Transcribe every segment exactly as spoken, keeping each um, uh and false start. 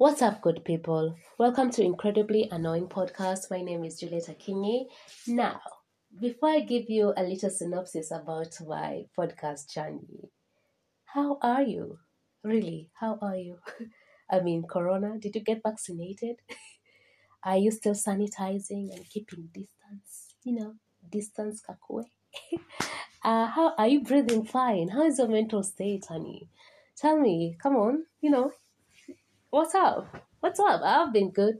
What's up, good people? Welcome to Incredibly Annoying Podcast. My name is Julieta Kingi. Now, before I give you a little synopsis about my podcast journey, how are you? Really, how are you? I mean, Corona, did you get vaccinated? Are you still sanitizing and keeping distance? You know, distance kakue. uh, how are you breathing fine? How is your mental state, honey? Tell me, come on, you know. What's up? What's up? I've been good.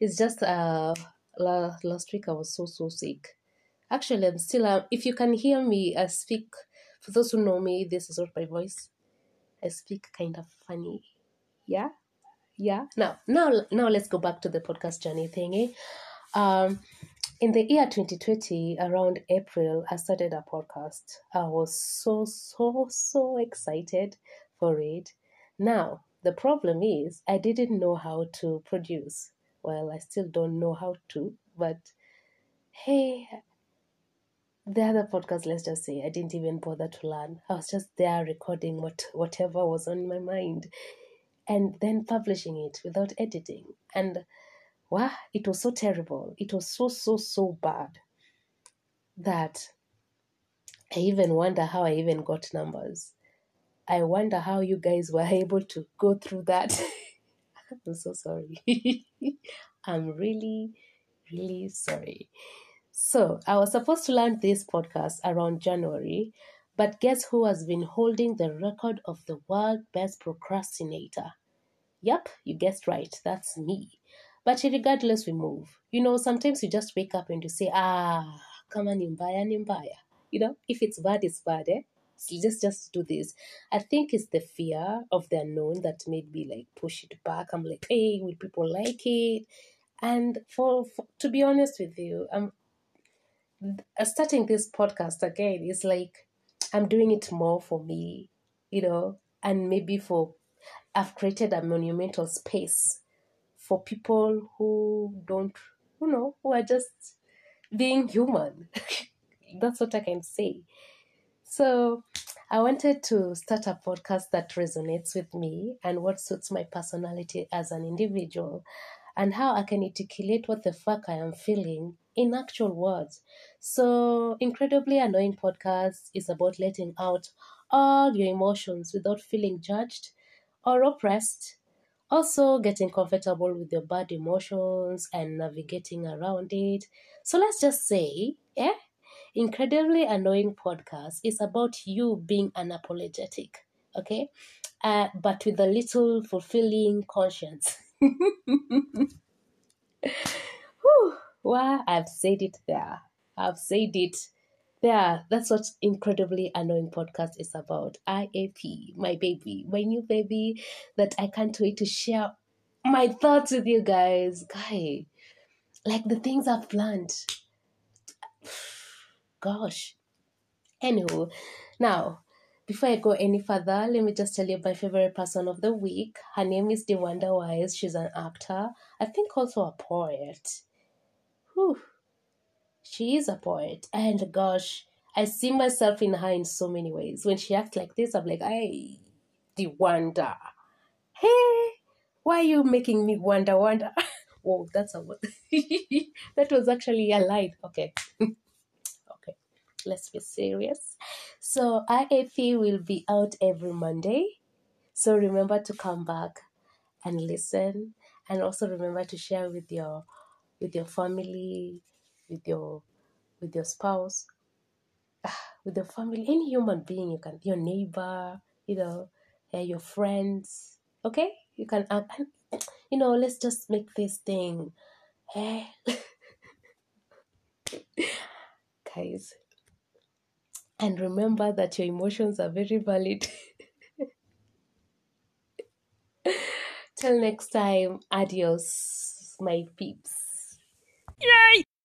It's just uh last week I was so, so sick. Actually, I'm still... Uh, if you can hear me, I speak... For those who know me, this is not my voice. I speak kind of funny. Yeah? Yeah? Now, now, now let's go back to the podcast journey thingy. Um, in the year twenty twenty, around April, I started a podcast. I was so, so, so excited for it. Now... The problem is, I didn't know how to produce. Well, I still don't know how to, but hey, the other podcast, let's just say, I didn't even bother to learn. I was just there recording what whatever was on my mind and then publishing it without editing. And wow, it was so terrible. It was so, so, so bad that I even wonder how I even got numbers. I wonder how you guys were able to go through that. I'm so sorry. I'm really, really sorry. So I was supposed to launch this podcast around January, but guess who has been holding the record of the world's best procrastinator? Yep, you guessed right. That's me. But regardless, we move. You know, sometimes you just wake up and you say, ah, kama ni mbaya, ni mbaya. You know, if it's bad, it's bad, eh? So just, just do this. I think it's the fear of the unknown that made me like push it back. I'm like, hey, will people like it? And for, for to be honest with you, I'm starting this podcast again. It's like I'm doing it more for me, you know, and maybe for I've created a monumental space for people who don't, you know, who are just being human. That's what I can say. So I wanted to start a podcast that resonates with me and what suits my personality as an individual and how I can articulate what the fuck I am feeling in actual words. So Incredibly Annoying Podcast is about letting out all your emotions without feeling judged or oppressed. Also getting comfortable with your bad emotions and navigating around it. So let's just say, yeah. Incredibly Annoying Podcast is about you being unapologetic, okay? Uh, but with a little fulfilling conscience. Whew, wow, I've said it there. I've said it there. That's what Incredibly Annoying Podcast is about. I A P, my baby, my new baby that I can't wait to share my thoughts with you guys. Guy, like the things I've planned. Gosh. Anywho, now, before I go any further, let me just tell you my favorite person of the week. Her name is DeWanda Wise. She's an actor. I think also a poet. Whew. She is a poet. And gosh, I see myself in her in so many ways. When she acts like this, I'm like, hey, DeWanda. Hey, why are you making me wonder, wonder? Whoa, that's a word. That was actually a line. Okay. Let's be serious. So I A P will be out every Monday. So remember to come back and listen. And also remember to share with your with your family, with your with your spouse, with your family, any human being you can, your neighbor, you know, your friends. Okay? You can, you know, let's just make this thing. Hey. Guys. And remember that your emotions are very valid. Till next time, adios, my peeps. Yay!